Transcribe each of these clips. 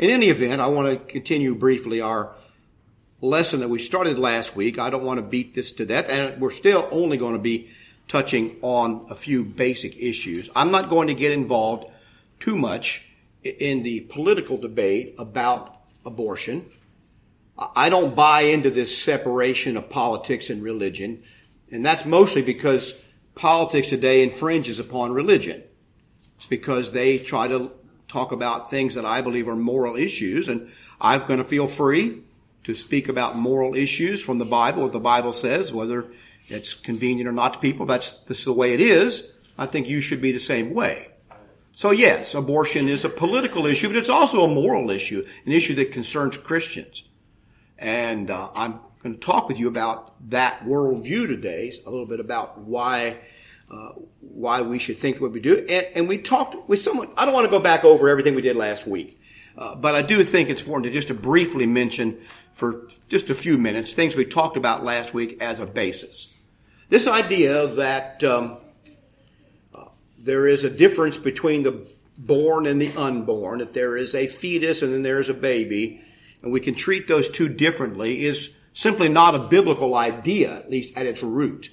In any event, I want to continue briefly our lesson that we started last week. I don't want to beat this to death, and we're still only going to be touching on a few basic issues. I'm not going to get involved too much in the political debate about abortion. I don't buy into this separation of politics and religion, and that's mostly because politics today infringes upon religion. It's because they try to talk about things that I believe are moral issues, and I'm going to feel free to speak about moral issues from the Bible, what the Bible says, whether it's convenient or not to people. This is the way it is. I think you should be the same way. So yes, abortion is a political issue, but it's also a moral issue, an issue that concerns Christians. And I'm going to talk with you about that worldview today, a little bit about why we should think what we do. And we talked with someone. I don't want to go back over everything we did last week. But I do think it's important to just to briefly mention for just a few minutes things we talked about last week as a basis. This idea that there is a difference between the born and the unborn, that there is a fetus and then there is a baby, and we can treat those two differently is simply not a biblical idea, at least at its root.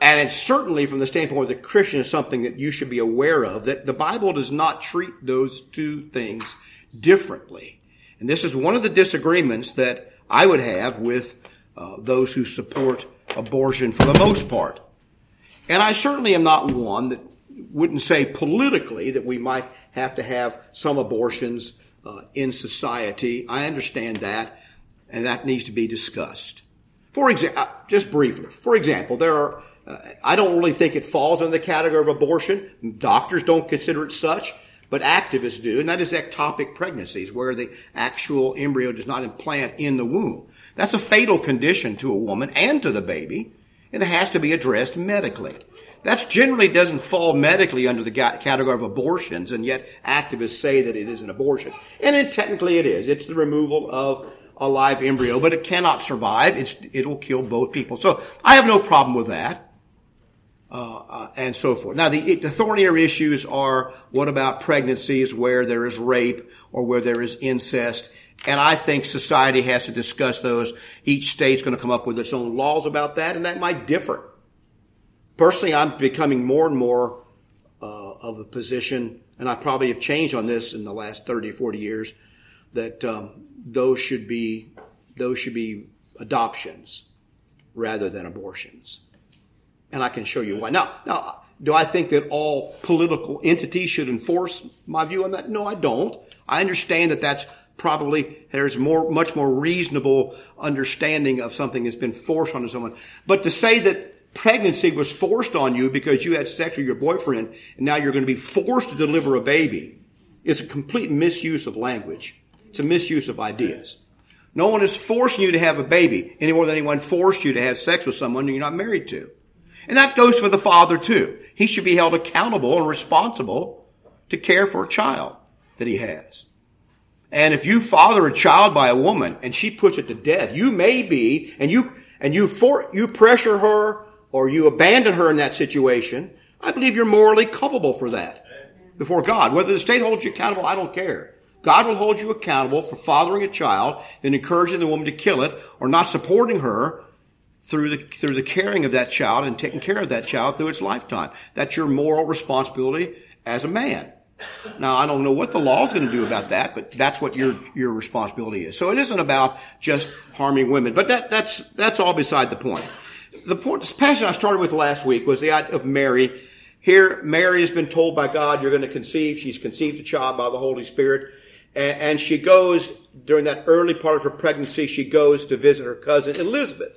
And it's certainly from the standpoint of the Christian is something that you should be aware of, that the Bible does not treat those two things differently. And this is one of the disagreements that I would have with those who support abortion for the most part. And I certainly am not one that wouldn't say politically that we might have to have some abortions in society. I understand that, and that needs to be discussed. For example, just briefly, for example, there are I don't really think it falls under the category of abortion. Doctors don't consider it such, but activists do, and that is ectopic pregnancies, where the actual embryo does not implant in the womb. That's a fatal condition to a woman and to the baby, and it has to be addressed medically. That generally doesn't fall medically under the category of abortions, and yet activists say that it is an abortion. And then technically it is. It's the removal of a live embryo, but it cannot survive. It'll kill both people. So I have no problem with that. And so forth. Now, the thornier issues are, what about pregnancies where there is rape or where there is incest? And I think society has to discuss those. Each state's going to come up with its own laws about that, and that might differ. Personally, I'm becoming more and more of a position, and I probably have changed on this in the last 30 or 40 years, that those should be adoptions rather than abortions. And I can show you why. Now, do I think that all political entities should enforce my view on that? No, I don't. I understand that that's probably, there's much more reasonable understanding of something that's been forced onto someone. But to say that pregnancy was forced on you because you had sex with your boyfriend and now you're going to be forced to deliver a baby is a complete misuse of language. It's a misuse of ideas. No one is forcing you to have a baby any more than anyone forced you to have sex with someone you're not married to. And that goes for the father, too. He should be held accountable and responsible to care for a child that he has. And if you father a child by a woman and she puts it to death, you may be, and you pressure her or you abandon her in that situation, I believe you're morally culpable for that before God. Whether the state holds you accountable, I don't care. God will hold you accountable for fathering a child, then encouraging the woman to kill it or not supporting her through the caring of that child and taking care of that child through its lifetime. That's your moral responsibility as a man. Now, I don't know what the law is going to do about that, but that's what your responsibility is. So it isn't about just harming women, but that's all beside the point. This passage I started with last week was the idea of Mary. Here, Mary has been told by God, you're going to conceive. She's conceived a child by the Holy Spirit. And she goes, during that early part of her pregnancy, she goes to visit her cousin Elizabeth.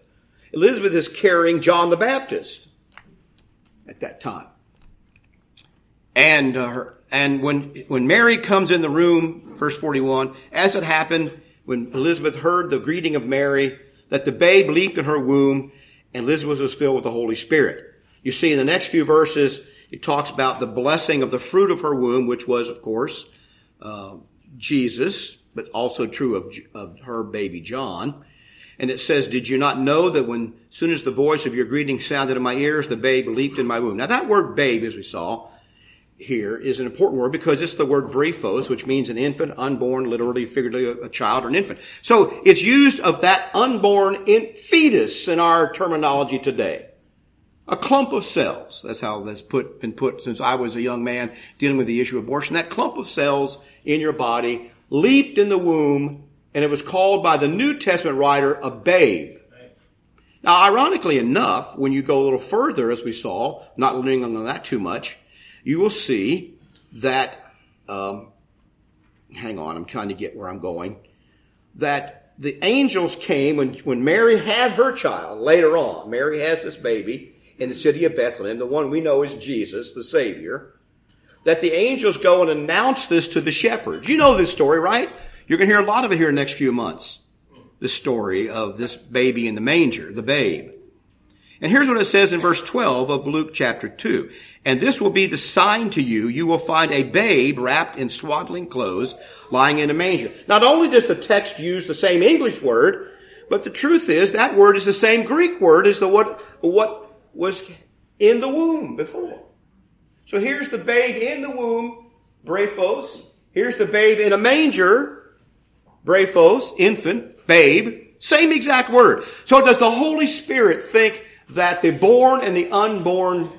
Elizabeth is carrying John the Baptist at that time. And when Mary comes in the room, verse 41, as it happened, when Elizabeth heard the greeting of Mary, that the babe leaped in her womb, and Elizabeth was filled with the Holy Spirit. You see, in the next few verses, it talks about the blessing of the fruit of her womb, which was, of course, Jesus, but also true of her baby John. And it says, did you not know that when soon as the voice of your greeting sounded in my ears, the babe leaped in my womb? Now that word babe, as we saw, here is an important word because it's the word brephos, which means an infant, unborn, literally, figuratively, a child or an infant. So it's used of that unborn fetus in our terminology today. A clump of cells. That's how that's been put since I was a young man dealing with the issue of abortion. That clump of cells in your body leaped in the womb, and it was called by the New Testament writer a babe. Now, ironically enough, when you go a little further, as we saw, not lingering on that too much, you will see that, hang on, I'm trying to get where I'm going, that the angels came when Mary had her child later on. Mary has this baby in the city of Bethlehem, the one we know is Jesus, the Savior, that the angels go and announce this to the shepherds. You know this story, right? You're going to hear a lot of it here in the next few months, the story of this baby in the manger, the babe. And here's what it says in verse 12 of Luke chapter 2. And this will be the sign to you. You will find a babe wrapped in swaddling clothes lying in a manger. Not only does the text use the same English word, but the truth is that word is the same Greek word as the what was in the womb before. So here's the babe in the womb, brephos. Here's the babe in a manger, brephos, infant. Babe, same exact word. So does the Holy Spirit think that the born and the unborn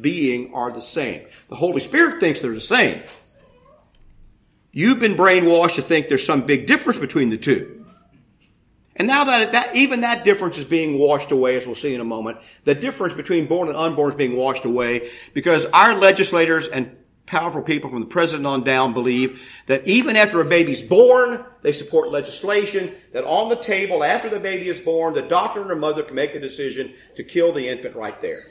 being are the same? The Holy Spirit thinks they're the same. You've been brainwashed to think there's some big difference between the two. And now that even that difference is being washed away, as we'll see in a moment, the difference between born and unborn is being washed away because our legislators and powerful people from the president on down believe that even after a baby's born, they support legislation that on the table after the baby is born, the doctor and the mother can make the decision to kill the infant right there.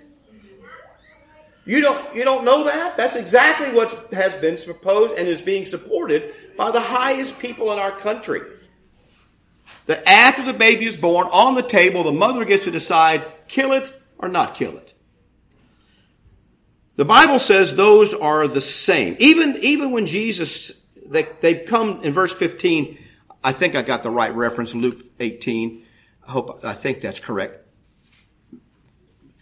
You don't know that? That's exactly what has been proposed and is being supported by the highest people in our country. That after the baby is born, on the table, the mother gets to decide, kill it or not kill it. The Bible says those are the same. Even when Jesus, they come in verse 15, I think I got the right reference, Luke 18. I think that's correct.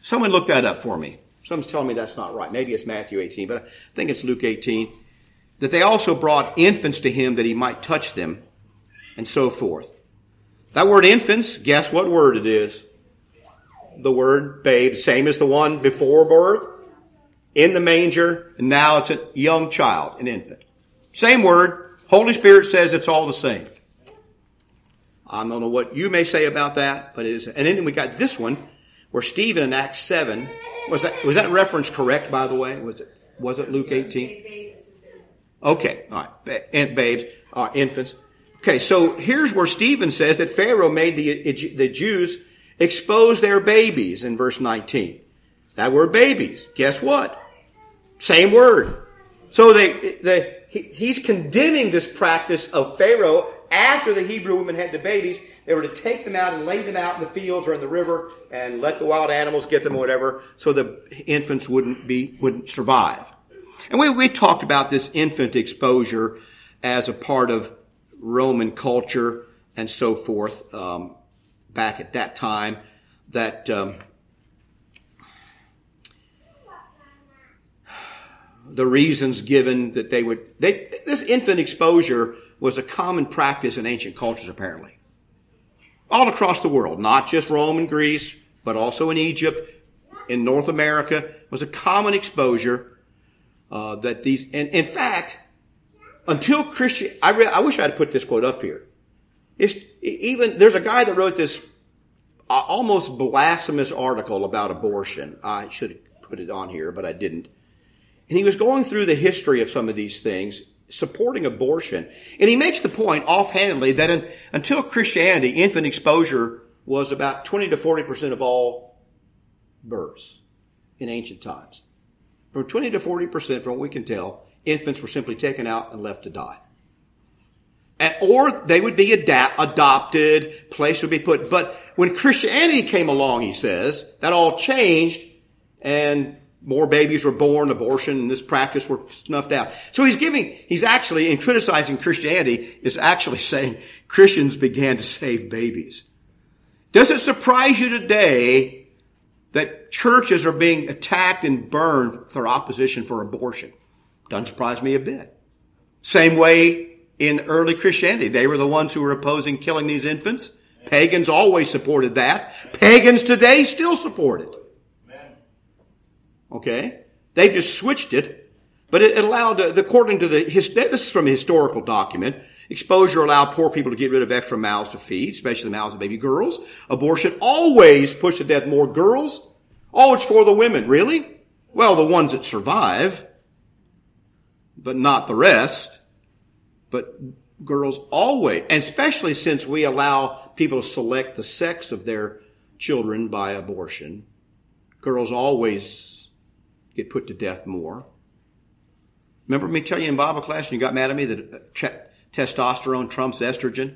Someone look that up for me. Someone's telling me that's not right. Maybe it's Matthew 18, but I think it's Luke 18. That they also brought infants to him that he might touch them, and so forth. That word infants, guess what word it is? The word babe, same as the one before birth. In the manger, and now it's a young child, an infant. Same word. Holy Spirit says it's all the same. I don't know what you may say about that, but it is. And then we got this one, where Stephen in Acts 7 was that reference correct? By the way, was it Luke 18? Okay, all right, infants. Okay, so here's where Stephen says that Pharaoh made the Jews expose their babies in verse 19. That word babies. Guess what? Same word. So he's condemning this practice of Pharaoh after the Hebrew women had the babies. They were to take them out and lay them out in the fields or in the river and let the wild animals get them or whatever so the infants wouldn't survive. And we talked about this infant exposure as a part of Roman culture and so forth back at that time that... the reasons given that this infant exposure was a common practice in ancient cultures apparently. All across the world, not just Rome and Greece, but also in Egypt, in North America, was a common exposure that these, and in fact, until Christian, I wish I had put this quote up here. There's a guy that wrote this almost blasphemous article about abortion. I should have put it on here, but I didn't. And he was going through the history of some of these things, supporting abortion. And he makes the point offhandedly that until Christianity, infant exposure was about 20 to 40% of all births in ancient times. From 20 to 40%, from what we can tell, infants were simply taken out and left to die. Or they would be adopted, place would be put. But when Christianity came along, he says, that all changed and more babies were born, abortion, and this practice were snuffed out. So he's actually, in criticizing Christianity, is actually saying Christians began to save babies. Does it surprise you today that churches are being attacked and burned for opposition for abortion? Doesn't surprise me a bit. Same way in early Christianity. They were the ones who were opposing killing these infants. Pagans always supported that. Pagans today still support it. Okay? They just switched it, but it allowed, according to this is from a historical document, exposure allowed poor people to get rid of extra mouths to feed, especially the mouths of baby girls. Abortion always pushed to death more girls. Oh, it's for the women, really? Well, the ones that survive, but not the rest. But girls always, and especially since we allow people to select the sex of their children by abortion, girls always get put to death more. Remember me telling you in Bible class and you got mad at me that testosterone trumps estrogen?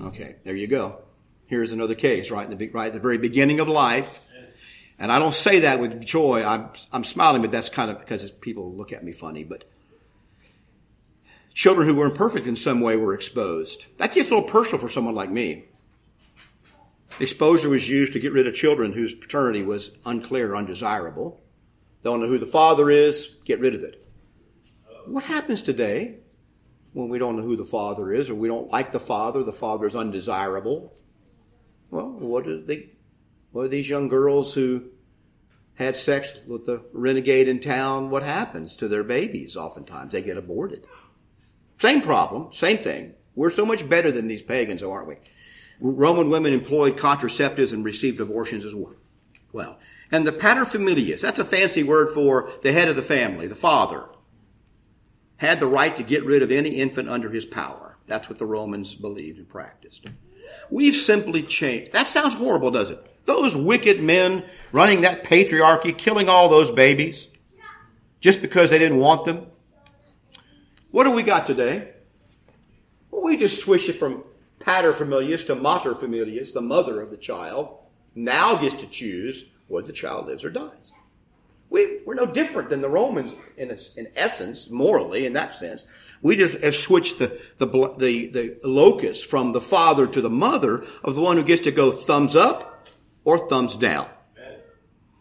Okay, there you go. Here's another case right at the very beginning of life. And I don't say that with joy. I'm smiling, but that's kind of because people look at me funny, but children who were imperfect in some way were exposed. That gets a little personal for someone like me. Exposure was used to get rid of children whose paternity was unclear or undesirable. Don't know who the father is, get rid of it. What happens today when we don't know who the father is, or we don't like the father is undesirable? Well, what are these young girls who had sex with the renegade in town? What happens to their babies oftentimes? They get aborted. Same problem, same thing. We're so much better than these pagans, aren't we? Roman women employed contraceptives and received abortions as well. And the paterfamilias, that's a fancy word for the head of the family, the father, had the right to get rid of any infant under his power. That's what the Romans believed and practiced. We've simply changed. That sounds horrible, does it? Those wicked men running that patriarchy, killing all those babies just because they didn't want them. What do we got today? Well, we just switch it from paterfamilias to materfamilias, the mother of the child now gets to choose whether the child lives or dies. We're no different than the Romans in essence, morally, in that sense. We just have switched the locus from the father to the mother of the one who gets to go thumbs up or thumbs down.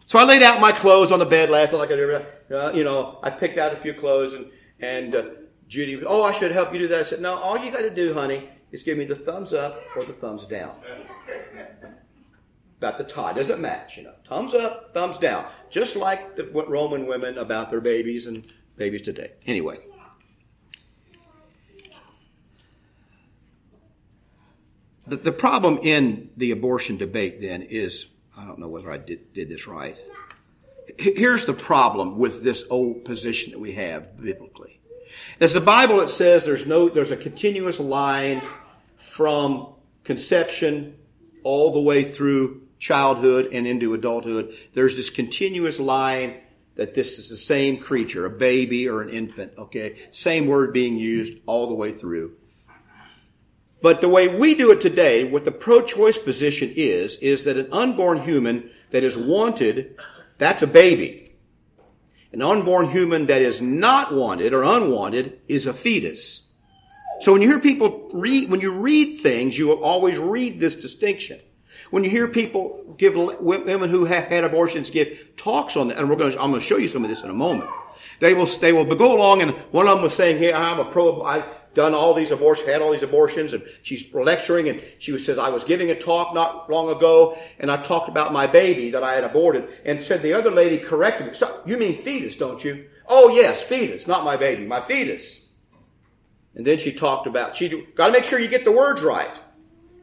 So I laid out my clothes on the bed last night, like I did. I picked out a few clothes and Judy, oh, I should help you do that. I said, no, all you got to do, honey, is give me the thumbs up or the thumbs down. About the tie. Doesn't match, Thumbs up, thumbs down. Just like the Roman women about their babies and babies today. Anyway. The problem in the abortion debate then is, I don't know whether I did this right. Here's the problem with this old position that we have biblically. As the Bible, it says there's a continuous line from conception all the way through childhood and into adulthood. There's this continuous line that this is the same creature, a baby or an infant, okay? Same word being used all the way through. But the way we do it today, what the pro-choice position is that an unborn human that is wanted, that's a baby. An unborn human that is not wanted or unwanted is a fetus. So when you hear people when you read things, you will always read this distinction. When you hear people give, women who have had abortions give talks on that, and I'm going to show you some of this in a moment. They will go along, and one of them was saying, hey, I've done all these abortions, had all these abortions, and she's lecturing, and she says, I was giving a talk not long ago, and I talked about my baby that I had aborted, and said the other lady corrected me. Stop. You mean fetus, don't you? Oh, yes, fetus, not my baby, my fetus. And then she talked about, got to make sure you get the words right,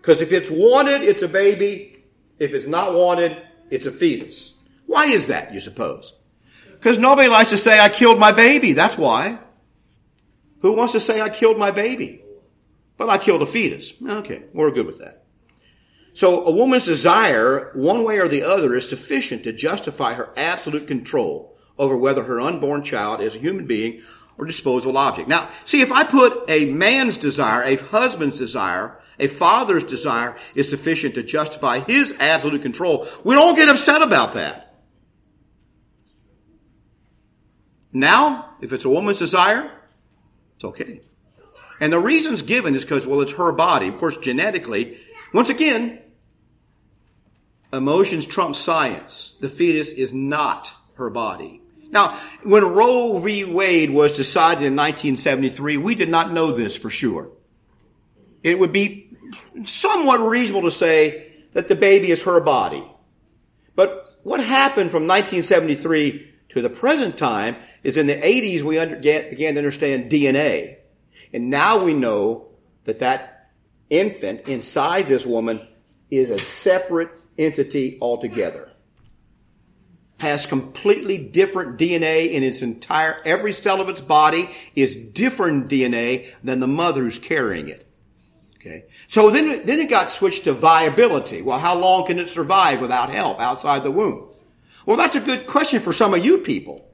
because if it's wanted, it's a baby. If it's not wanted, it's a fetus. Why is that, you suppose? Because nobody likes to say, I killed my baby, that's why. Who wants to say I killed my baby? But I killed a fetus. Okay, we're good with that. So a woman's desire, one way or the other, is sufficient to justify her absolute control over whether her unborn child is a human being or disposable object. Now, see, if I put a man's desire, a husband's desire, a father's desire is sufficient to justify his absolute control, we don't get upset about that. Now, if it's a woman's desire, it's okay. And the reason's given is because, well, it's her body. Of course, genetically, once again, emotions trump science. The fetus is not her body. Now, when Roe v. Wade was decided in 1973, we did not know this for sure. It would be somewhat reasonable to say that the baby is her body. But what happened from 1973 to the present time is in the 80s we began to understand DNA. And now we know that that infant inside this woman is a separate entity altogether. Has completely different DNA in its entire, every cell of its body is different DNA than the mother who's carrying it. Okay. So then it got switched to viability. Well, how long can it survive without help outside the womb? Well, that's a good question for some of you people.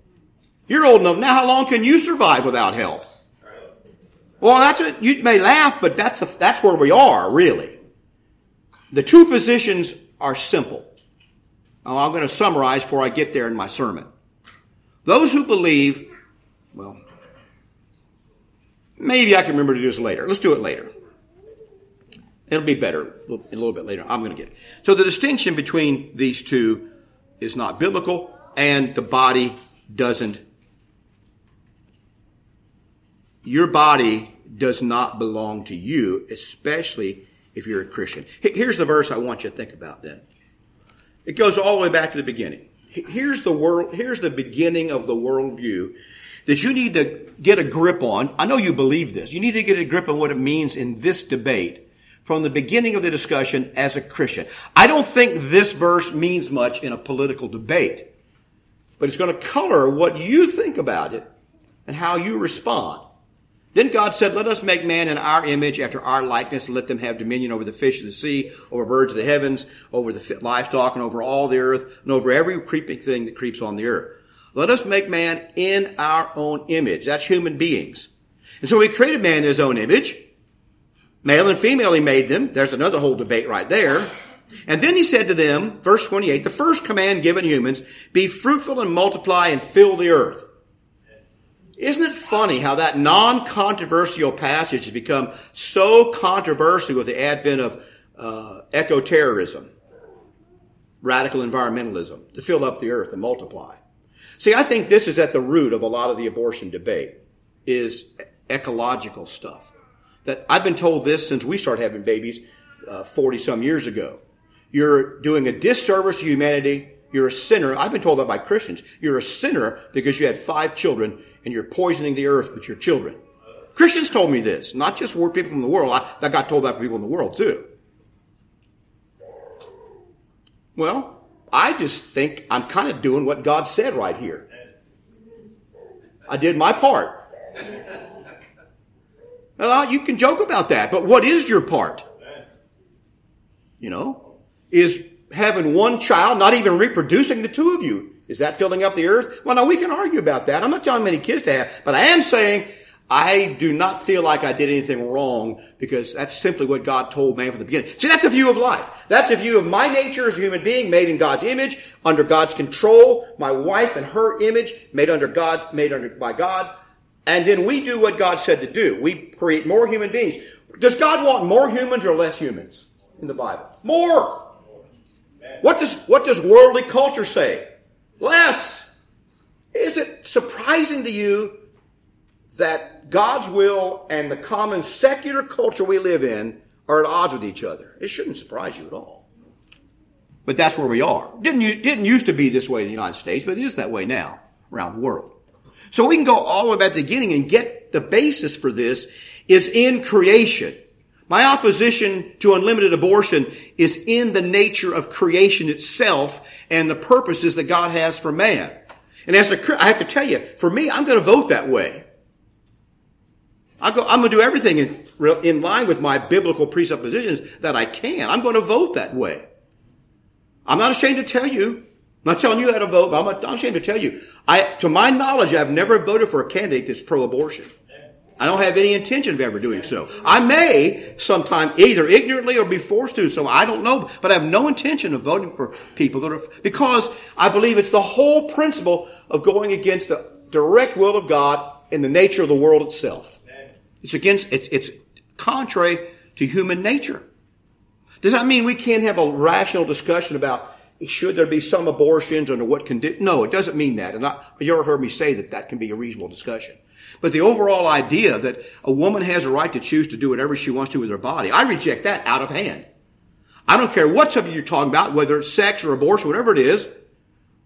You're old enough now. How long can you survive without help? Well, that's a, you may laugh, but that's where we are, really. The two positions are simple. I'm going to summarize before I get there in my sermon. Those who believe, well, maybe I can remember to do this later. Let's do it later. It'll be better a little bit later. I'm going to get it. So the distinction between these two is not biblical, and the body doesn't. Your body does not belong to you, especially if you're a Christian. Here's the verse I want you to think about then. It goes all the way back to the beginning. Here's the beginning of the worldview that you need to get a grip on. I know you believe this. You need to get a grip on what it means in this debate from the beginning of the discussion as a Christian. I don't think this verse means much in a political debate, but it's going to color what you think about it and how you respond. Then God said, let us make man in our image after our likeness, and let them have dominion over the fish of the sea, over birds of the heavens, over the livestock, and over all the earth, and over every creeping thing that creeps on the earth. Let us make man in our own image. That's human beings. And so he created man in his own image. Male and female he made them. There's another whole debate right there. And then he said to them, verse 28, the first command given humans, be fruitful and multiply and fill the earth. Isn't it funny how that non-controversial passage has become so controversial with the advent of eco-terrorism, radical environmentalism, to fill up the earth and multiply? See, I think this is at the root of a lot of the abortion debate, is ecological stuff. That I've been told this since we started having babies 40-some years ago. You're doing a disservice to humanity. You're a sinner. I've been told that by Christians. You're a sinner because you had 5 children and you're poisoning the earth with your children. Christians told me this, not just people from the world. I got told that from people in the world too. Well, I just think I'm kind of doing what God said right here. I did my part. Well, you can joke about that, but what is your part? You know, is having one child, not even reproducing the two of you. Is that filling up the earth? Well, no, we can argue about that. I'm not telling many kids to have, but I am saying I do not feel like I did anything wrong because that's simply what God told man from the beginning. See, that's a view of life. That's a view of my nature as a human being made in God's image, under God's control, my wife and her image made by God. And then we do what God said to do. We create more human beings. Does God want more humans or less humans in the Bible? More. What does worldly culture say? Less. Is it surprising to you that God's will and the common secular culture we live in are at odds with each other? It shouldn't surprise you at all. But that's where we are. Didn't used to be this way in the United States, but it is that way now around the world. So we can go all the way back to the beginning and get the basis for this is in creation. My opposition to unlimited abortion is in the nature of creation itself and the purposes that God has for man. And I have to tell you, for me, I'm going to vote that way. I'm going to do everything in line with my biblical presuppositions that I can. I'm going to vote that way. I'm not ashamed to tell you. I'm not telling you how to vote, but I'm not ashamed to tell you. To my knowledge, I've never voted for a candidate that's pro-abortion. I don't have any intention of ever doing so. I may sometime either ignorantly or be forced to, so I don't know, but I have no intention of voting for people because I believe it's the whole principle of going against the direct will of God and the nature of the world itself. It's contrary to human nature. Does that mean we can't have a rational discussion about should there be some abortions under what condition? No, it doesn't mean that. And you ever heard me say that that can be a reasonable discussion. But the overall idea that a woman has a right to choose to do whatever she wants to with her body, I reject that out of hand. I don't care what subject you're talking about, whether it's sex or abortion, whatever it is,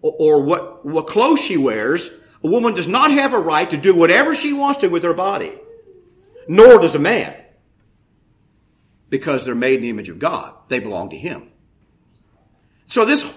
or what clothes she wears, a woman does not have a right to do whatever she wants to with her body. Nor does a man. Because they're made in the image of God. They belong to Him. So this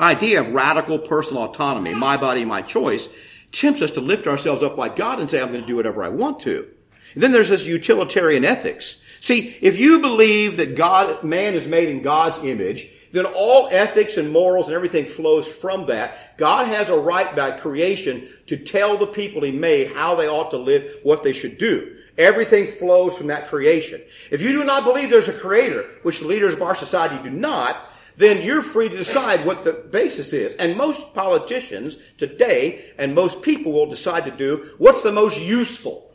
idea of radical personal autonomy, my body, my choice, tempts us to lift ourselves up like God and say, I'm going to do whatever I want to. And then there's this utilitarian ethics. See, if you believe that man is made in God's image, then all ethics and morals and everything flows from that. God has a right by creation to tell the people He made how they ought to live, what they should do. Everything flows from that creation. If you do not believe there's a creator, which the leaders of our society do not, then you're free to decide what the basis is. And most politicians today and most people will decide to do what's the most useful.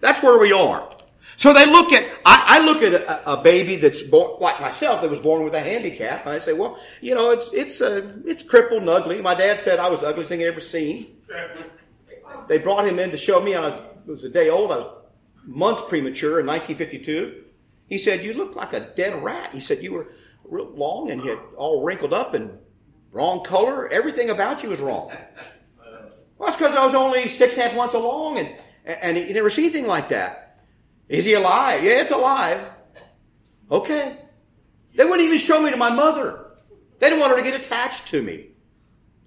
That's where we are. So they look at, I look at a baby that's born, like myself, that was born with a handicap. And I say, well, you know, it's crippled and ugly. My dad said I was the ugliest thing I'd ever seen. They brought him in to show me. It was a day old. I was months premature in 1952. He said, you look like a dead rat. He said, you were real long and you had all wrinkled up and wrong color. Everything about you was wrong. Well, it's because I was only 6.5 months along and you never see anything like that. Is he alive? Yeah, it's alive. Okay. They wouldn't even show me to my mother. They didn't want her to get attached to me.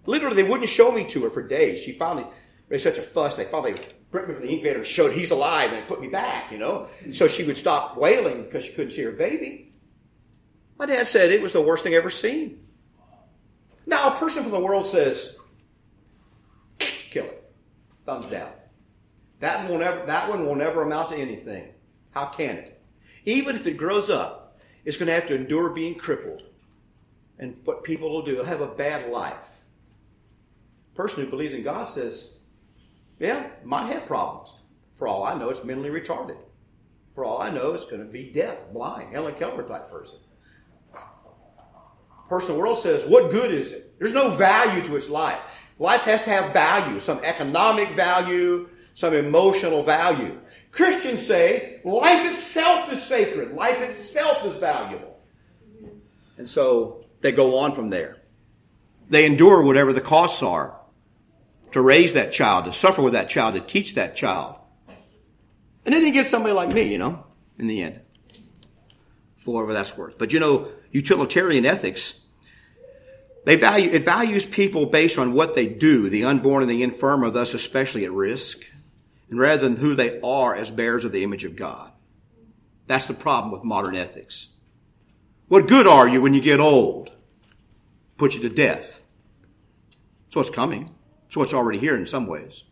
Literally, they wouldn't show me to her for days. She finally made such a fuss, they finally ripped me from the incubator and showed he's alive and put me back, you know. So she would stop wailing because she couldn't see her baby. My dad said it was the worst thing I've ever seen. Now, a person from the world says, kill it. Thumbs down. That one will never amount to anything. How can it? Even if it grows up, it's going to have to endure being crippled. And what people will do, they'll have a bad life. The person who believes in God says, yeah, might have problems. For all I know, it's mentally retarded. For all I know, it's going to be deaf, blind, Helen Keller type person. The person in the world says, what good is it? There's no value to its life. Life has to have value, some economic value, some emotional value. Christians say life itself is sacred. Life itself is valuable. And so they go on from there. They endure whatever the costs are to raise that child, to suffer with that child, to teach that child. And then you get somebody like me, you know, in the end, for whatever that's worth. But you know, utilitarian ethics, it values people based on what they do. The unborn and the infirm are thus especially at risk, and rather than who they are as bearers of the image of God. That's the problem with modern ethics. What good are you when you get old? Put you to death. It's what's coming. It's what's already here in some ways.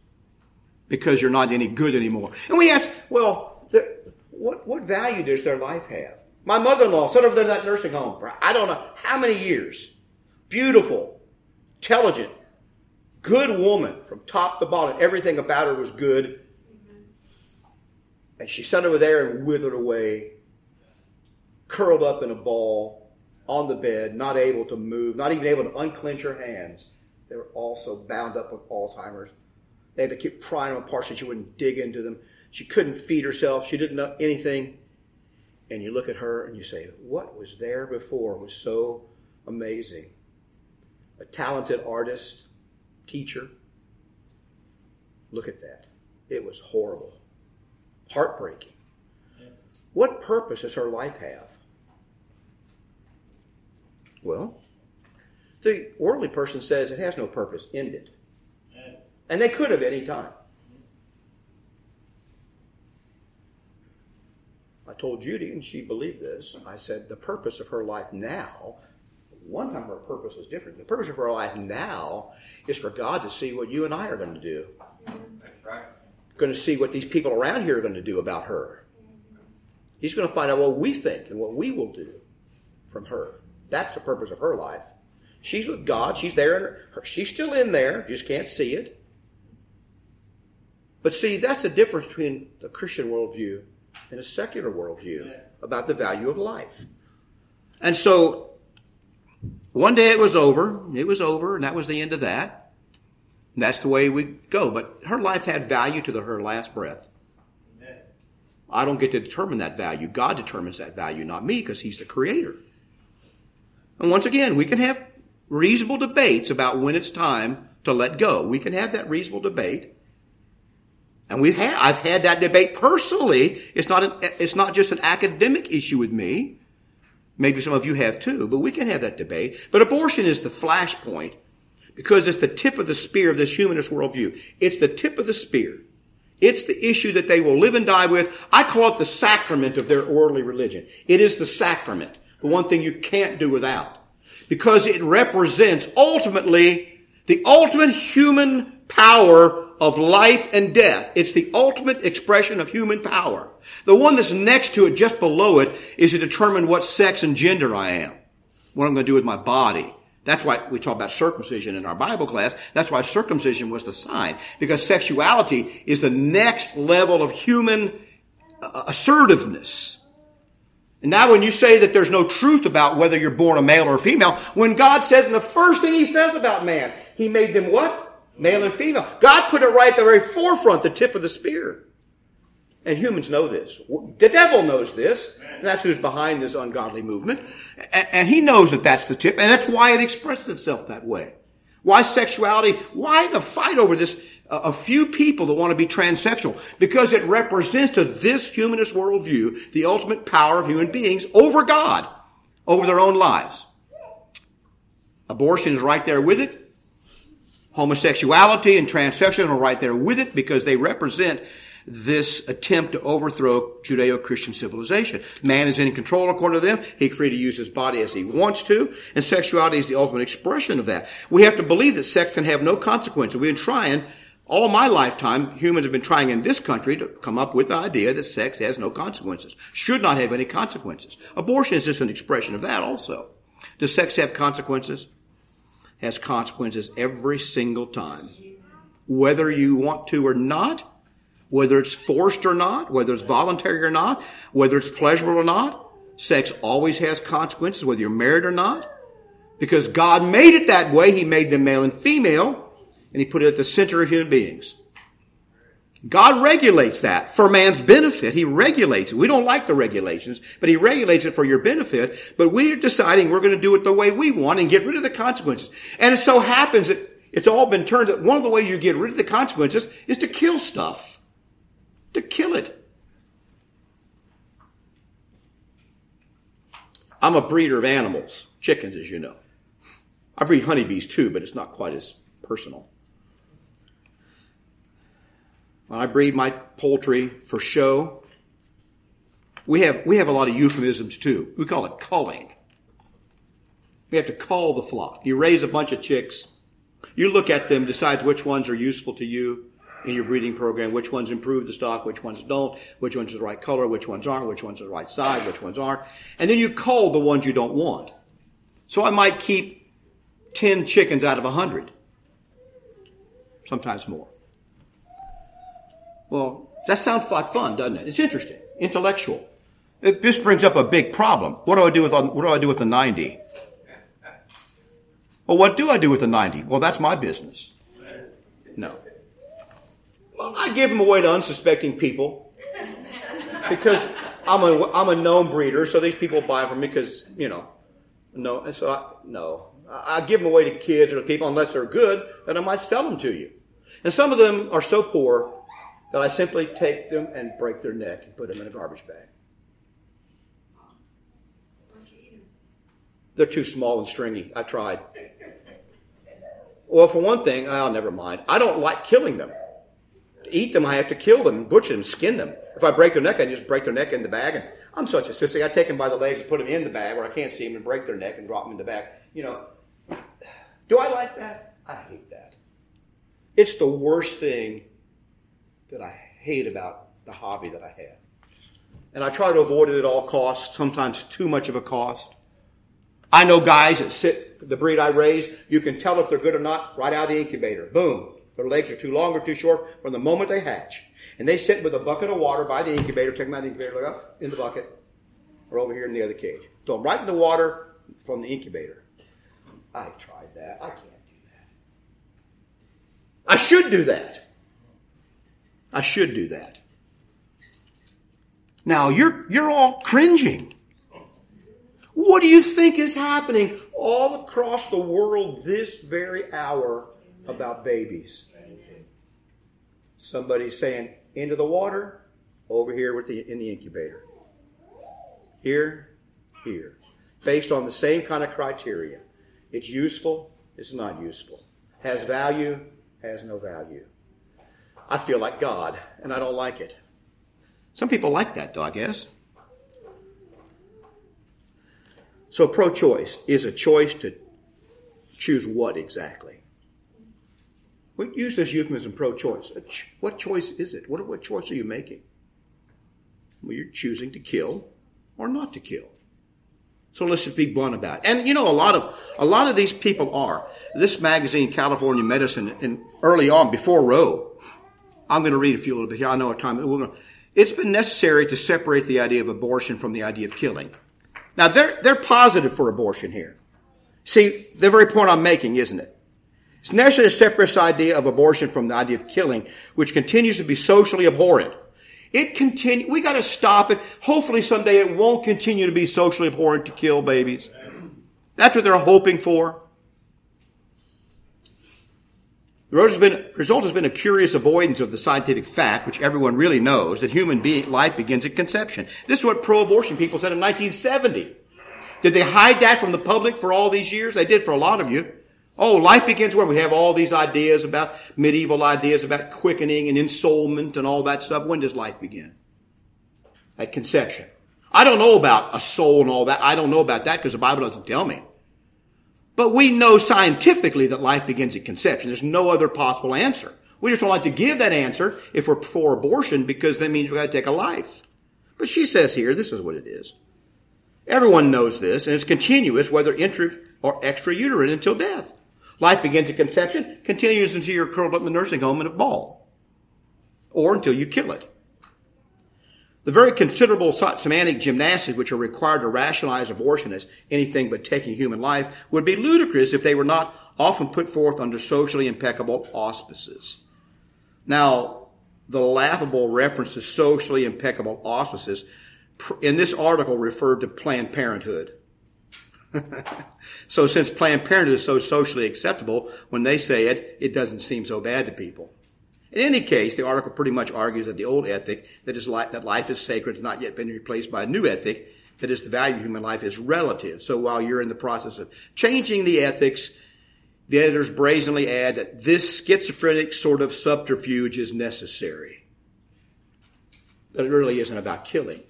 Because you're not any good anymore. And we ask, well, what value does their life have? My mother-in-law sent over to that nursing home for I don't know how many years. Beautiful, intelligent, good woman from top to bottom. Everything about her was good. And she sat over there and withered away, curled up in a ball on the bed, not able to move, not even able to unclench her hands. They were also bound up with Alzheimer's. They had to keep prying them apart so she wouldn't dig into them. She couldn't feed herself. She didn't know anything. And you look at her and you say, what was there before was so amazing? A talented artist, teacher. Look at that. It was horrible. Heartbreaking. What purpose does her life have? Well, the worldly person says it has no purpose. End it. And they could have any time. I told Judy, and she believed this, I said the purpose of her life now. One time her purpose was different. The purpose of her life now is for God to see what you and I are going to do. That's right. Going to see what these people around here are going to do about her. He's going to find out what we think and what we will do from her. That's the purpose of her life. She's with God. She's there. She's still in there. You just can't see it. But see, that's the difference between the Christian worldview and a secular worldview about the value of life. And so One day it was over. It was over, and that was the end of that. And that's the way we go. But her life had value to her last breath. Amen. I don't get to determine that value. God determines that value, not me, because he's the creator. And once again, we can have reasonable debates about when it's time to let go. We can have that reasonable debate. And I've had that debate personally. It's not just an academic issue with me. Maybe some of you have too, but we can have that debate. But abortion is the flashpoint because it's the tip of the spear of this humanist worldview. It's the tip of the spear. It's the issue that they will live and die with. I call it the sacrament of their worldly religion. It is the sacrament, the one thing you can't do without, because it represents ultimately the ultimate human power of life and death. It's the ultimate expression of human power. The one that's next to it, just below it, is to determine what sex and gender I am, what I'm going to do with my body. That's why we talk about circumcision in our Bible class. That's why circumcision was the sign, because sexuality is the next level of human assertiveness. And now when you say that there's no truth about whether you're born a male or a female, when God says, and the first thing he says about man, he made them what? Male and female. God put it right at the very forefront, the tip of the spear. And humans know this. The devil knows this. And that's who's behind this ungodly movement. And he knows that that's the tip. And that's why it expresses itself that way. Why sexuality? Why the fight over this? A few people that want to be transsexual. Because it represents to this humanist worldview the ultimate power of human beings over God, over their own lives. Abortion is right there with it. Homosexuality and transsexualism are right there with it because they represent this attempt to overthrow Judeo-Christian civilization. Man is in control according to them. He's free to use his body as he wants to. And sexuality is the ultimate expression of that. We have to believe that sex can have no consequences. We've been trying all my lifetime, humans have been trying in this country to come up with the idea that sex has no consequences, should not have any consequences. Abortion is just an expression of that also. Does sex have consequences? Has consequences every single time. Whether you want to or not, whether it's forced or not, whether it's voluntary or not, whether it's pleasurable or not, sex always has consequences, whether you're married or not. Because God made it that way. He made them male and female, and he put it at the center of human beings. God regulates that for man's benefit. He regulates it. We don't like the regulations, but he regulates it for your benefit. But we're deciding we're going to do it the way we want and get rid of the consequences. And it so happens that it's all been turned that one of the ways you get rid of the consequences is to kill stuff, to kill it. I'm a breeder of animals, chickens, as you know. I breed honeybees too, but it's not quite as personal. When I breed my poultry for show, we have a lot of euphemisms too. We call it culling. We have to cull the flock. You raise a bunch of chicks. You look at them, decide which ones are useful to you in your breeding program, which ones improve the stock, which ones don't, which ones are the right color, which ones aren't, which ones are the right size, which ones aren't. And then you cull the ones you don't want. So I might keep 10 chickens out of 100, sometimes more. Well, that sounds like fun, doesn't it? It's interesting, intellectual. This brings up a big problem. What do I do with the 90? Well, what do I do with the 90? Well, that's my business. No. Well, I give them away to unsuspecting people because I'm a known breeder, so these people buy from me because no. And so I give them away to kids or to people unless they're good, then I might sell them to you. And some of them are so poor that I simply take them and break their neck and put them in a garbage bag. They're too small and stringy. I tried. Well, for one thing, never mind. I don't like killing them. To eat them, I have to kill them, butcher them, skin them. If I break their neck, I just break their neck in the bag. And I'm such a sissy. I take them by the legs and put them in the bag where I can't see them and break their neck and drop them in the bag. Do I like that? I hate that. It's the worst thing that I hate about the hobby that I have. And I try to avoid it at all costs, sometimes too much of a cost. I know guys that sit, the breed I raise, you can tell if they're good or not right out of the incubator. Boom. Their legs are too long or too short from the moment they hatch. And they sit with a bucket of water by the incubator, take them out of the incubator, look up in the bucket, or over here in the other cage. Throw them right in the water from the incubator. I tried that. I can't do that. I should do that. I should do that. Now, you're all cringing. What do you think is happening all across the world this very hour about babies? Somebody's saying, into the water, over here in the incubator. Here, here. Based on the same kind of criteria. It's useful, it's not useful. Has value, has no value. I feel like God, and I don't like it. Some people like that, though, I guess. So pro-choice is a choice to choose what exactly? We use this euphemism, pro-choice. What choice is it? What choice are you making? Well, you're choosing to kill or not to kill. So let's just be blunt about it. And you know, a lot of these people are. This magazine, California Medicine, and early on, before Roe, I'm going to read a few little bit here. I know our time. It's been necessary to separate the idea of abortion from the idea of killing. Now, they're positive for abortion here. See, the very point I'm making, isn't it? It's necessary to separate this idea of abortion from the idea of killing, which continues to be socially abhorrent. We got to stop it. Hopefully someday it won't continue to be socially abhorrent to kill babies. That's what they're hoping for. The result has been a curious avoidance of the scientific fact, which everyone really knows, that human life begins at conception. This is what pro-abortion people said in 1970. Did they hide that from the public for all these years? They did for a lot of you. Oh, life begins where? We have all these ideas about medieval ideas about quickening and ensoulment and all that stuff. When does life begin? At conception. I don't know about a soul and all that. I don't know about that because the Bible doesn't tell me. But we know scientifically that life begins at conception. There's no other possible answer. We just don't like to give that answer if we're for abortion because that means we've got to take a life. But she says here, this is what it is. Everyone knows this, and it's continuous, whether intra or extrauterine, until death. Life begins at conception, continues until you're curled up in the nursing home in a ball, or until you kill it. The very considerable semantic gymnastics which are required to rationalize abortion as anything but taking human life would be ludicrous if they were not often put forth under socially impeccable auspices. Now, the laughable reference to socially impeccable auspices in this article referred to Planned Parenthood. So since Planned Parenthood is so socially acceptable, when they say it, it doesn't seem so bad to people. In any case, the article pretty much argues that the old ethic, that life is sacred, has not yet been replaced by a new ethic, that is the value of human life is relative. So while you're in the process of changing the ethics, the editors brazenly add that this schizophrenic sort of subterfuge is necessary. That it really isn't about killing.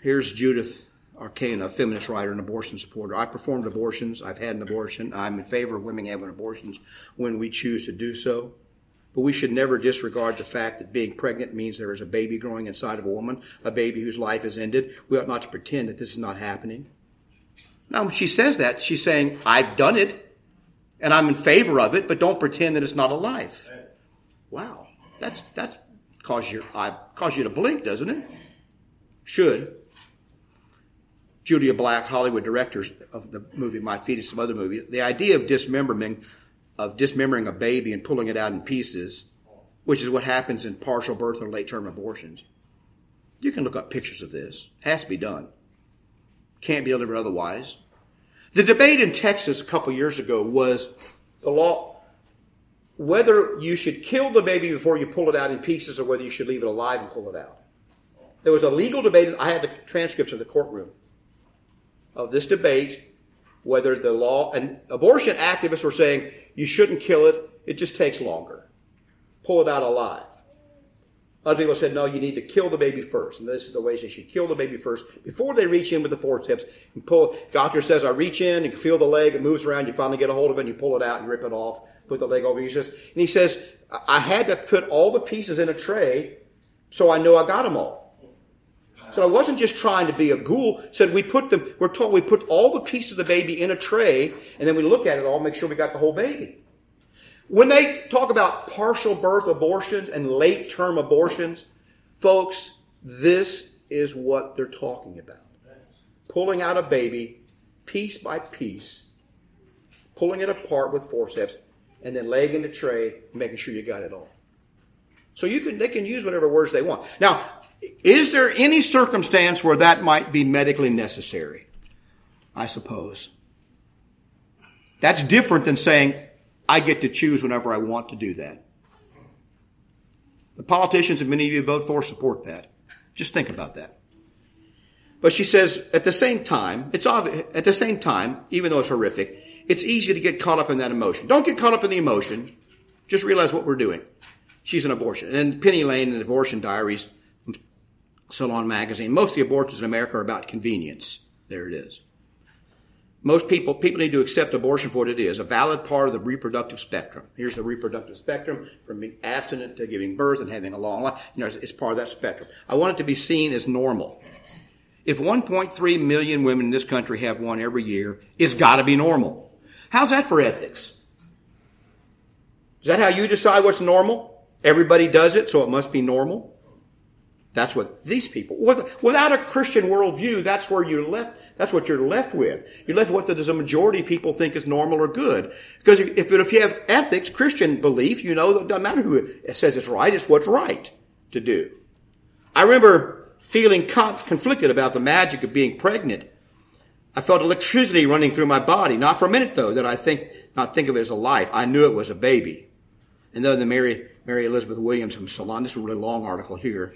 Here's Judith Arcana, a feminist writer and abortion supporter. I performed abortions. I've had an abortion. I'm in favor of women having abortions when we choose to do so. But we should never disregard the fact that being pregnant means there is a baby growing inside of a woman, a baby whose life is ended. We ought not to pretend that this is not happening. Now, when she says that, she's saying, I've done it, and I'm in favor of it, but don't pretend that it's not a life. Wow. That's caused you to blink, doesn't it? Should. Julia Black, Hollywood director of the movie My Fetus, some other movie. The idea of dismembering a baby and pulling it out in pieces, which is what happens in partial birth or late-term abortions. You can look up pictures of this. Has to be done. Can't be delivered otherwise. The debate in Texas a couple years ago was the law, whether you should kill the baby before you pull it out in pieces or whether you should leave it alive and pull it out. There was a legal debate. I had the transcripts of the courtroom of this debate, whether the law, and abortion activists were saying, you shouldn't kill it, it just takes longer. Pull it out alive. Other people said, no, you need to kill the baby first. And this is the way they should kill the baby first before they reach in with the forceps and pull it. Doctor says, I reach in, and feel the leg, it moves around, you finally get a hold of it, and you pull it out, and rip it off, put the leg over. He says, I had to put all the pieces in a tray so I know I got them all. So I wasn't just trying to be a ghoul. Said we're told we put all the pieces of the baby in a tray, and then we look at it all, make sure we got the whole baby. When they talk about partial birth abortions and late-term abortions, folks, this is what they're talking about. Pulling out a baby piece by piece, pulling it apart with forceps, and then laying into tray, making sure you got it all. So they can use whatever words they want. Now, is there any circumstance where that might be medically necessary? I suppose. That's different than saying, I get to choose whenever I want to do that. The politicians that many of you vote for support that. Just think about that. But she says, at the same time, it's obvious, at the same time, even though it's horrific, it's easy to get caught up in that emotion. Don't get caught up in the emotion. Just realize what we're doing. She's an abortion. And Penny Lane and Abortion Diaries, Salon Magazine, most of the abortions in America are about convenience. There it is. Most people need to accept abortion for what it is, a valid part of the reproductive spectrum. Here's the reproductive spectrum, from being abstinent to giving birth and having a long life. You know, it's part of that spectrum. I want it to be seen as normal. If 1.3 million women in this country have one every year, it's got to be normal. How's that for ethics? Is that how you decide what's normal? Everybody does it, so it must be normal? That's what these people, without a Christian worldview, that's where you're left. That's what you're left with. You're left with that a majority of people think is normal or good. Because if you have ethics, Christian belief, you know, it doesn't matter who says it's right. It's what's right to do. I remember feeling conflicted about the magic of being pregnant. I felt electricity running through my body. Not for a minute, though, did I not think of it as a life. I knew it was a baby. And then the Mary Elizabeth Williams from Salon. This is a really long article here.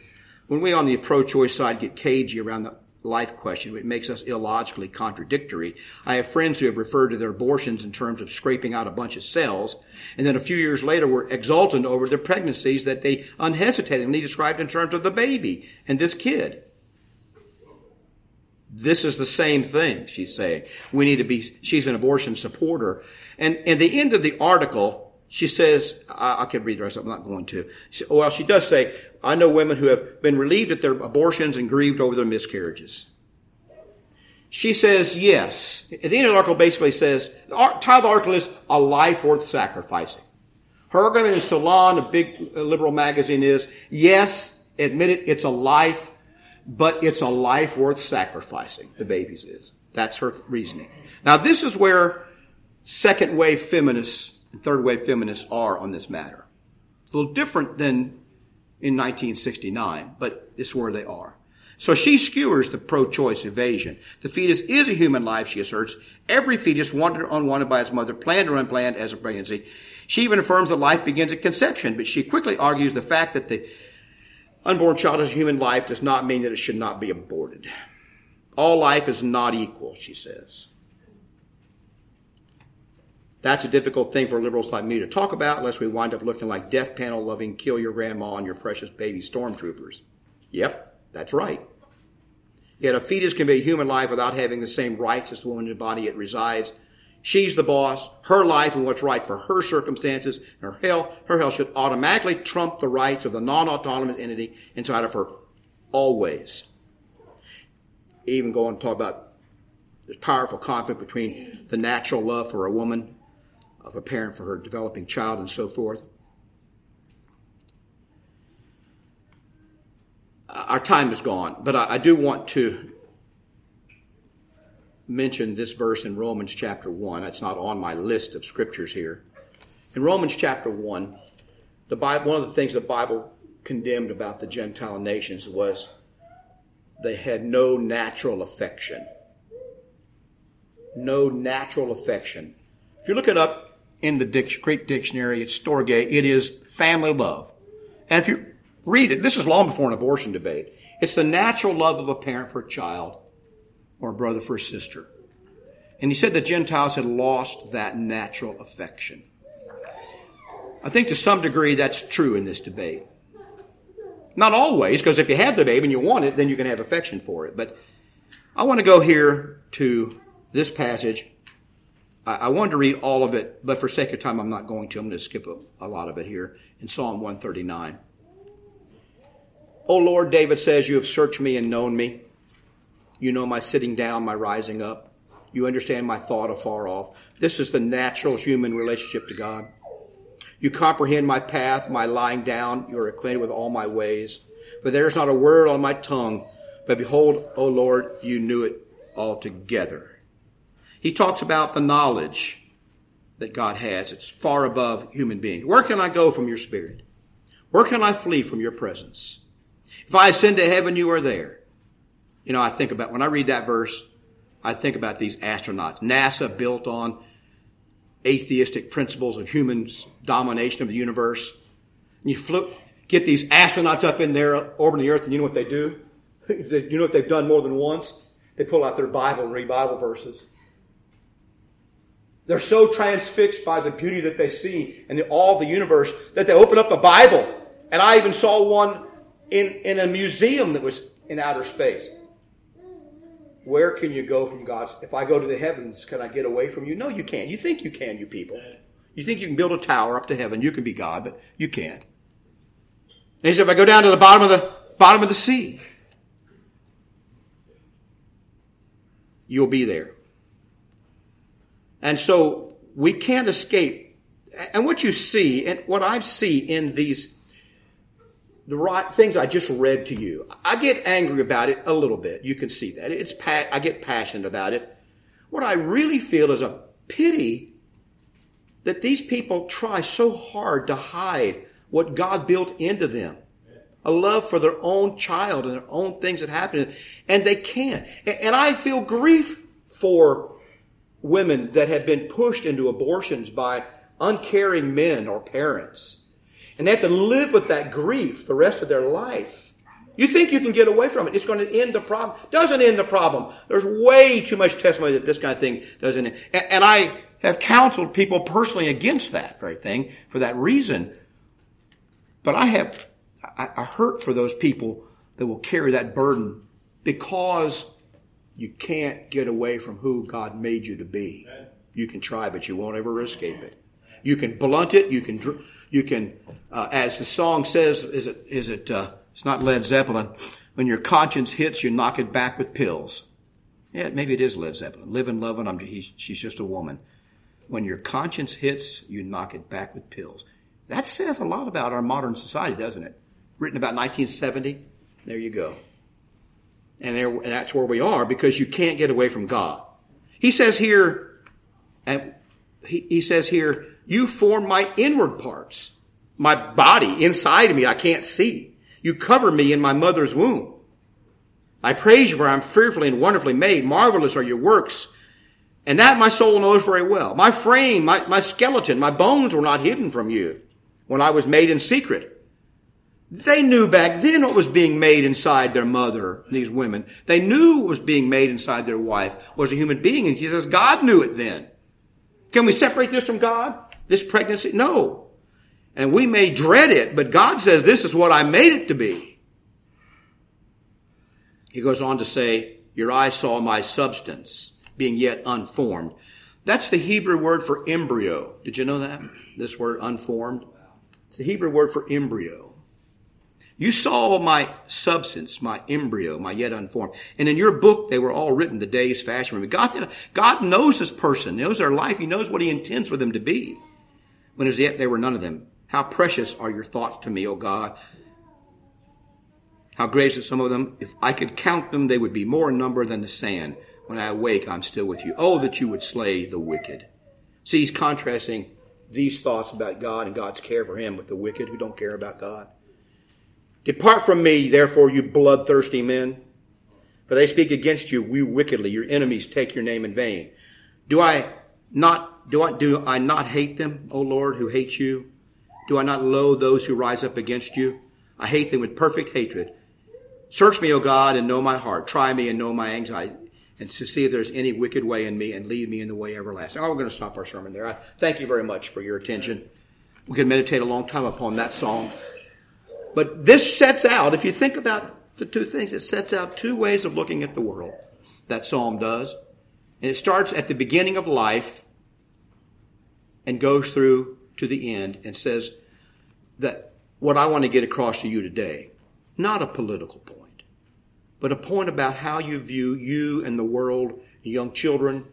When we on the pro-choice side get cagey around the life question, it makes us illogically contradictory. I have friends who have referred to their abortions in terms of scraping out a bunch of cells, and then a few years later were exultant over their pregnancies that they unhesitatingly described in terms of the baby and this kid. This is the same thing, she's saying. We need to be, she's an abortion supporter. And at the end of the article, she says, I could read the rest, I'm not going to. Well, she does say, I know women who have been relieved at their abortions and grieved over their miscarriages. She says, yes. At the end of the article basically says, the title of the article is A Life Worth Sacrificing. Her argument in Salon, a big liberal magazine, is, yes, admit it, it's a life, but it's a life worth sacrificing, the baby's is. That's her reasoning. Now, this is where second wave feminists and third-wave feminists are on this matter. A little different than in 1969, but it's where they are. So she skewers the pro-choice evasion. The fetus is a human life, she asserts. Every fetus, wanted or unwanted by its mother, planned or unplanned as a pregnancy. She even affirms that life begins at conception, but she quickly argues the fact that the unborn child is a human life does not mean that it should not be aborted. All life is not equal, she says. That's a difficult thing for liberals like me to talk about unless we wind up looking like death panel loving kill your grandma and your precious baby stormtroopers. Yep, that's right. Yet a fetus can be a human life without having the same rights as the woman in the body it resides. She's the boss. Her life and what's right for her circumstances and her health should automatically trump the rights of the non-autonomous entity inside of her always. Even go on and talk about this powerful conflict between the natural love for a woman of a parent for her developing child and so forth. Our time is gone, but I do want to mention this verse in Romans chapter 1. That's not on my list of scriptures here. In Romans chapter 1, the Bible, one of the things the Bible condemned about the Gentile nations was they had no natural affection. No natural affection. If you look it up in the Greek dictionary, it's storge. It is family love. And if you read it, this is long before an abortion debate. It's the natural love of a parent for a child or a brother for a sister. And he said the Gentiles had lost that natural affection. I think to some degree that's true in this debate. Not always, because if you have the baby and you want it, then you can have affection for it. But I want to go here to this passage. I wanted to read all of it, but for sake of time, I'm not going to. I'm going to skip a lot of it here in Psalm 139. O Lord, David says, you have searched me and known me. You know my sitting down, my rising up. You understand my thought afar off. This is the natural human relationship to God. You comprehend my path, my lying down. You are acquainted with all my ways. But there is not a word on my tongue. But behold, O Lord, you knew it altogether. He talks about the knowledge that God has. It's far above human beings. Where can I go from your spirit? Where can I flee from your presence? If I ascend to heaven, you are there. You know, I think about, when I read that verse, I think about these astronauts. NASA built on atheistic principles of human domination of the universe. And you get these astronauts up in there orbiting the earth, and you know what they do? You know what they've done more than once? They pull out their Bible and read Bible verses. They're so transfixed by the beauty that they see and all the universe that they open up a Bible. And I even saw one in a museum that was in outer space. Where can you go from God's? If I go to the heavens, can I get away from you? No, you can't. You think you can, you people. You think you can build a tower up to heaven. You can be God, but you can't. And he said, if I go down to the bottom of the sea, you'll be there. And so we can't escape. And what you see, and what I see in the things I just read to you, I get angry about it a little bit. You can see that. I get passionate about it. What I really feel is a pity that these people try so hard to hide what God built into them. A love for their own child and their own things that happen. And they can't. And I feel grief for women that have been pushed into abortions by uncaring men or parents. And they have to live with that grief the rest of their life. You think you can get away from it. It's going to end the problem. Doesn't end the problem. There's way too much testimony that this kind of thing doesn't end. And I have counseled people personally against that very thing for that reason. But I hurt for those people that will carry that burden because you can't get away from who God made you to be. You can try, but you won't ever escape it. You can blunt it. You can, as the song says, it's not Led Zeppelin. When your conscience hits, you knock it back with pills. Yeah, maybe it is Led Zeppelin. Live and love, and she's just a woman. When your conscience hits, you knock it back with pills. That says a lot about our modern society, doesn't it? Written about 1970. There you go. And that's where we are, because you can't get away from God. He says here, you form my inward parts, my body inside of me I can't see. You cover me in my mother's womb. I praise you, for I am fearfully and wonderfully made. Marvelous are your works. And that my soul knows very well. My frame, my skeleton, my bones were not hidden from you when I was made in secret. They knew back then what was being made inside their mother, these women. They knew what was being made inside their wife was a human being. And he says, God knew it then. Can we separate this from God? This pregnancy? No. And we may dread it, but God says, this is what I made it to be. He goes on to say, your eye saw my substance being yet unformed. That's the Hebrew word for embryo. Did you know that? This word unformed. It's the Hebrew word for embryo. You saw my substance, my embryo, my yet unformed. And in your book, they were all written, the days fashioned. God knows this person, knows their life. He knows what he intends for them to be. When as yet they were none of them. How precious are your thoughts to me, O God. How great is some of them. If I could count them, they would be more in number than the sand. When I awake, I'm still with you. Oh, that you would slay the wicked. See, he's contrasting these thoughts about God and God's care for him with the wicked who don't care about God. Depart from me, therefore, you bloodthirsty men, for they speak against you, you wickedly. Your enemies take your name in vain. Do I not hate them, O Lord, who hate you? Do I not loathe those who rise up against you? I hate them with perfect hatred. Search me, O God, and know my heart. Try me and know my anxiety, and to see if there's any wicked way in me, and lead me in the way everlasting. We're going to stop our sermon there. I thank you very much for your attention. We can meditate a long time upon that song. But this sets out, if you think about the two things, it sets out two ways of looking at the world. That psalm does. And it starts at the beginning of life and goes through to the end and says that what I want to get across to you today, not a political point, but a point about how you view you and the world, young children,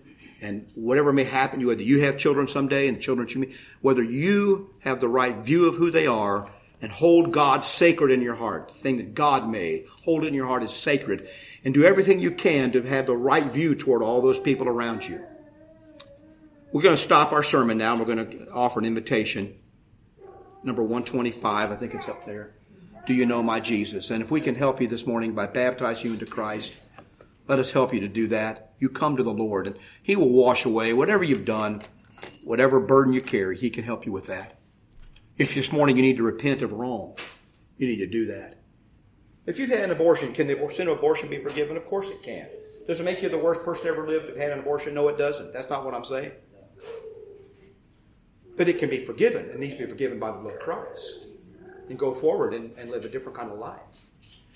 and whatever may happen, whether you have children someday and children to me, whether you have the right view of who they are, and hold God sacred in your heart. The thing that God made. Hold it in your heart as sacred. And do everything you can to have the right view toward all those people around you. We're going to stop our sermon now. We're going to offer an invitation. Number 125, I think it's up there. Do you know my Jesus? And if we can help you this morning by baptizing you into Christ, let us help you to do that. You come to the Lord, and He will wash away whatever you've done, whatever burden you carry. He can help you with that. If this morning you need to repent of wrong, you need to do that. If you've had an abortion, can the sin of abortion be forgiven? Of course it can. Does it make you the worst person ever lived if you had an abortion? No, it doesn't. That's not what I'm saying. But it can be forgiven. It needs to be forgiven by the blood of Christ. And go forward and live a different kind of life.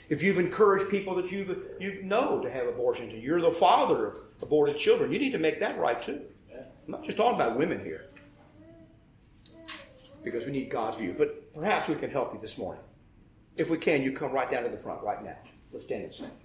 If you've encouraged people that you know to have abortions, and you're the father of aborted children, you need to make that right too. I'm not just talking about women here. Because we need God's view. But perhaps we can help you this morning. If we can, you come right down to the front right now. Let's stand and sing.